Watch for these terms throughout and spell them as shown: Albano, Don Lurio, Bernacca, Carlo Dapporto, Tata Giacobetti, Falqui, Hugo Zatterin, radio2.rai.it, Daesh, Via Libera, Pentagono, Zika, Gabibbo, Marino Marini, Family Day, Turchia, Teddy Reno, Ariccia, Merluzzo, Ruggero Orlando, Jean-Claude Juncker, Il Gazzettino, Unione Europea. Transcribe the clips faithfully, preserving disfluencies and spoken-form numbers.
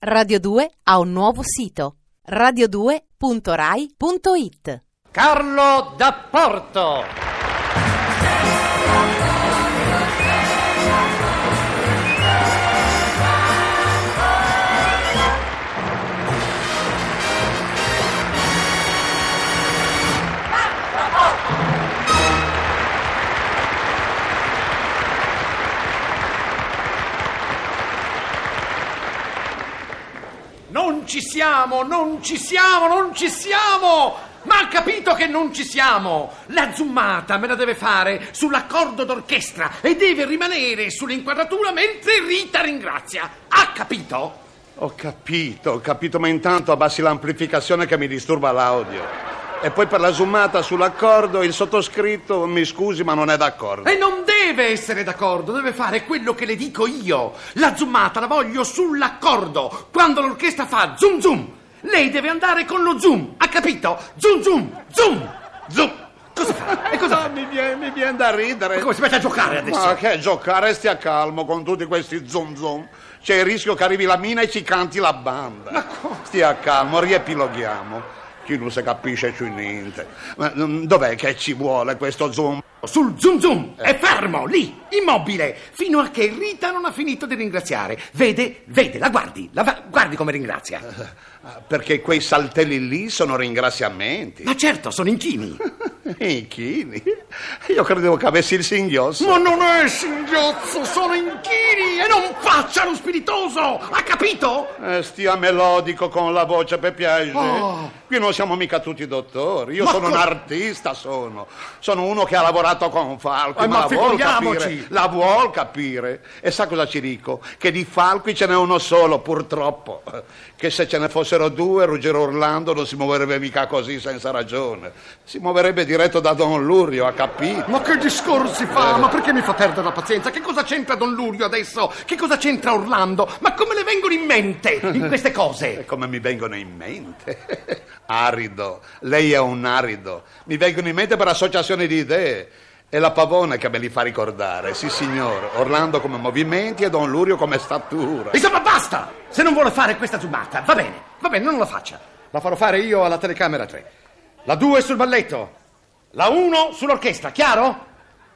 Radio due ha un nuovo sito, radio due punto rai punto it. Carlo Dapporto. Non ci siamo, non ci siamo, non ci siamo! Ma ha capito che non ci siamo! La zoomata me la deve fare sull'accordo d'orchestra e deve rimanere sull'inquadratura mentre Rita ringrazia. Ha capito? Ho capito, ho capito, ma intanto abbassi l'amplificazione che mi disturba l'audio. E poi per la zoomata sull'accordo il sottoscritto, mi scusi ma non è d'accordo. E non deve essere d'accordo, deve fare quello che le dico io. La zoomata la voglio sull'accordo. Quando l'orchestra fa zoom zoom, lei deve andare con lo zoom, ha capito? Zoom zoom, zoom, zoom. Cosa fa? E cosa fa? Mi viene, mi viene da ridere. Ma come si mette a giocare adesso? Ma che giocare, stia calmo con tutti questi zoom zoom. C'è il rischio che arrivi la mina e ci canti la banda. Ma come? Stia calmo, riepiloghiamo. Chi non si capisce più niente. Ma dov'è che ci vuole questo zoom? Sul zoom zoom, eh. È fermo, lì, immobile, fino a che Rita non ha finito di ringraziare. Vede, vede, la guardi, la va- guardi come ringrazia. Perché quei saltelli lì sono ringraziamenti. Ma certo, sono inchini. Inchini? Io credevo che avessi il singhiozzo. Ma non è singhiozzo, sono inchini e non faccia lo spiritoso, ha capito? Eh, stia melodico con la voce, per piacere. Oh. Qui non siamo mica tutti dottori, io ma sono co- un artista, sono. Sono uno che ha lavorato con Falqui, eh, ma, ma la vuol capire, la vuol capire. E sa cosa ci dico? Che di Falqui ce n'è uno solo, purtroppo. Che se ce ne fossero due, Ruggero Orlando non si muoverebbe mica così senza ragione. Si muoverebbe diretto da Don Lurio, ha capito? Ma che discorsi fa? Eh. Ma perché mi fa perdere la pazienza? Che cosa c'entra Don Lurio adesso? Che cosa c'entra Orlando? Ma come le vengono in mente in queste cose? E come mi vengono in mente? Arido, lei è un arido. Mi vengono in mente per associazione di idee. È la pavone che me li fa ricordare, sì signor. Orlando come movimenti e Don Lurio come statura. Insomma basta! Se non vuole fare questa zoomata, va bene, va bene, non la faccia. La farò fare io alla telecamera tre. La due sul balletto, la uno sull'orchestra, chiaro?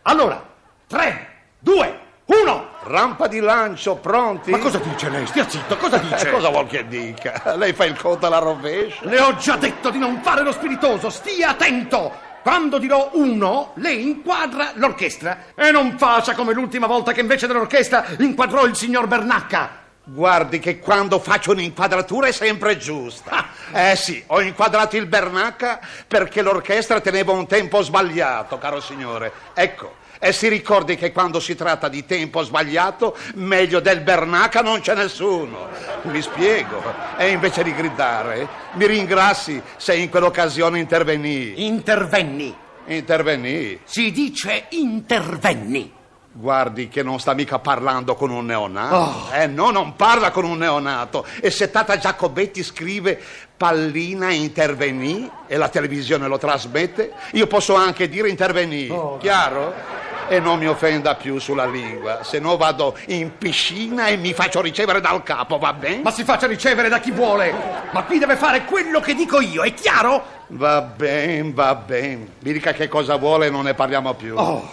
Allora, tre, due, uno. Rampa di lancio, pronti? Ma cosa dice lei? Stia zitto, cosa dice? Eh, cosa vuol che dica? Lei fa il conto alla rovescia. Le ho già detto di non fare lo spiritoso, stia attento! Quando dirò uno, lei inquadra l'orchestra. E non faccia come l'ultima volta che invece dell'orchestra inquadrò il signor Bernacca. Guardi che quando faccio un'inquadratura è sempre giusta. Eh sì, ho inquadrato il Bernacca perché l'orchestra teneva un tempo sbagliato, caro signore. Ecco, e si ricordi che quando si tratta di tempo sbagliato, meglio del Bernacca non c'è nessuno. Mi spiego. E invece di gridare, mi ringrazi se in quell'occasione intervenì. Intervenni. Intervenì. Si dice intervenni. Guardi che non sta mica parlando con un neonato. Oh. Eh no, non parla con un neonato. E se Tata Giacobetti scrive pallina intervenì e la televisione lo trasmette, io posso anche dire intervenì, oh, chiaro? E non mi offenda più sulla lingua, se no vado in piscina e mi faccio ricevere dal capo, va bene? Ma si faccia ricevere da chi vuole, ma qui deve fare quello che dico io, è chiaro? Va bene, va bene. Mi dica che cosa vuole e non ne parliamo più. Oh.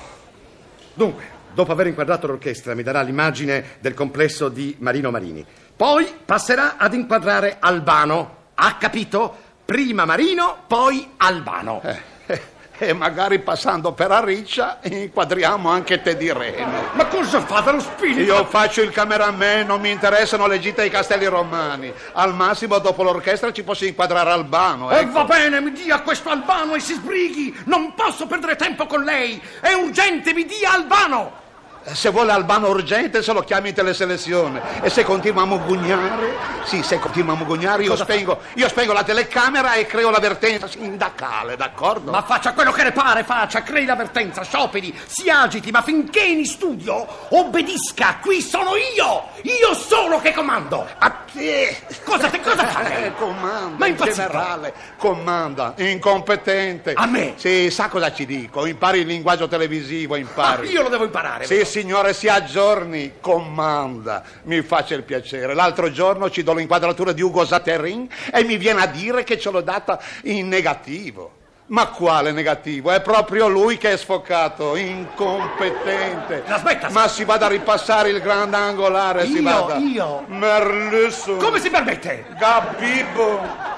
Dunque, dopo aver inquadrato l'orchestra mi darà l'immagine del complesso di Marino Marini. Poi passerà ad inquadrare Albano. Ha capito? Prima Marino, poi Albano. Eh, eh, e magari passando per Ariccia inquadriamo anche Teddy Reno. Ma cosa fa dallo spirito? Io faccio il cameraman, non mi interessano le gite ai castelli romani. Al massimo dopo l'orchestra ci posso inquadrare Albano. Ecco. E eh, va bene, mi dia questo Albano e si sbrighi. Non posso perdere tempo con lei. È urgente, mi dia Albano. Se vuole Albano urgente se lo chiami in teleselezione. E se continua a mugugnare, sì, se continua a mugugnare io spengo, io spengo la telecamera e creo l'avvertenza sindacale, d'accordo? Ma faccia quello che ne pare, faccia, crei l'avvertenza, scioperi, si agiti, ma finché in studio obbedisca, qui sono io, io solo che comando. A te? Cosa, te, cosa fa lei? Comanda, ma in generale, comanda, incompetente. A me? Sì, sa cosa ci dico, impari il linguaggio televisivo, impari. Ah, io lo devo imparare. Sì, sì. signore si aggiorni, comanda, mi faccia il piacere. L'altro giorno ci do l'inquadratura di Hugo Zatterin e mi viene a dire che ce l'ho data in negativo. Ma quale negativo? È proprio lui che è sfocato, incompetente. Aspetta, ma si vada a ripassare il grande angolare, io, si vada. Io, Merluzzo. Come si permette? Gabibbo.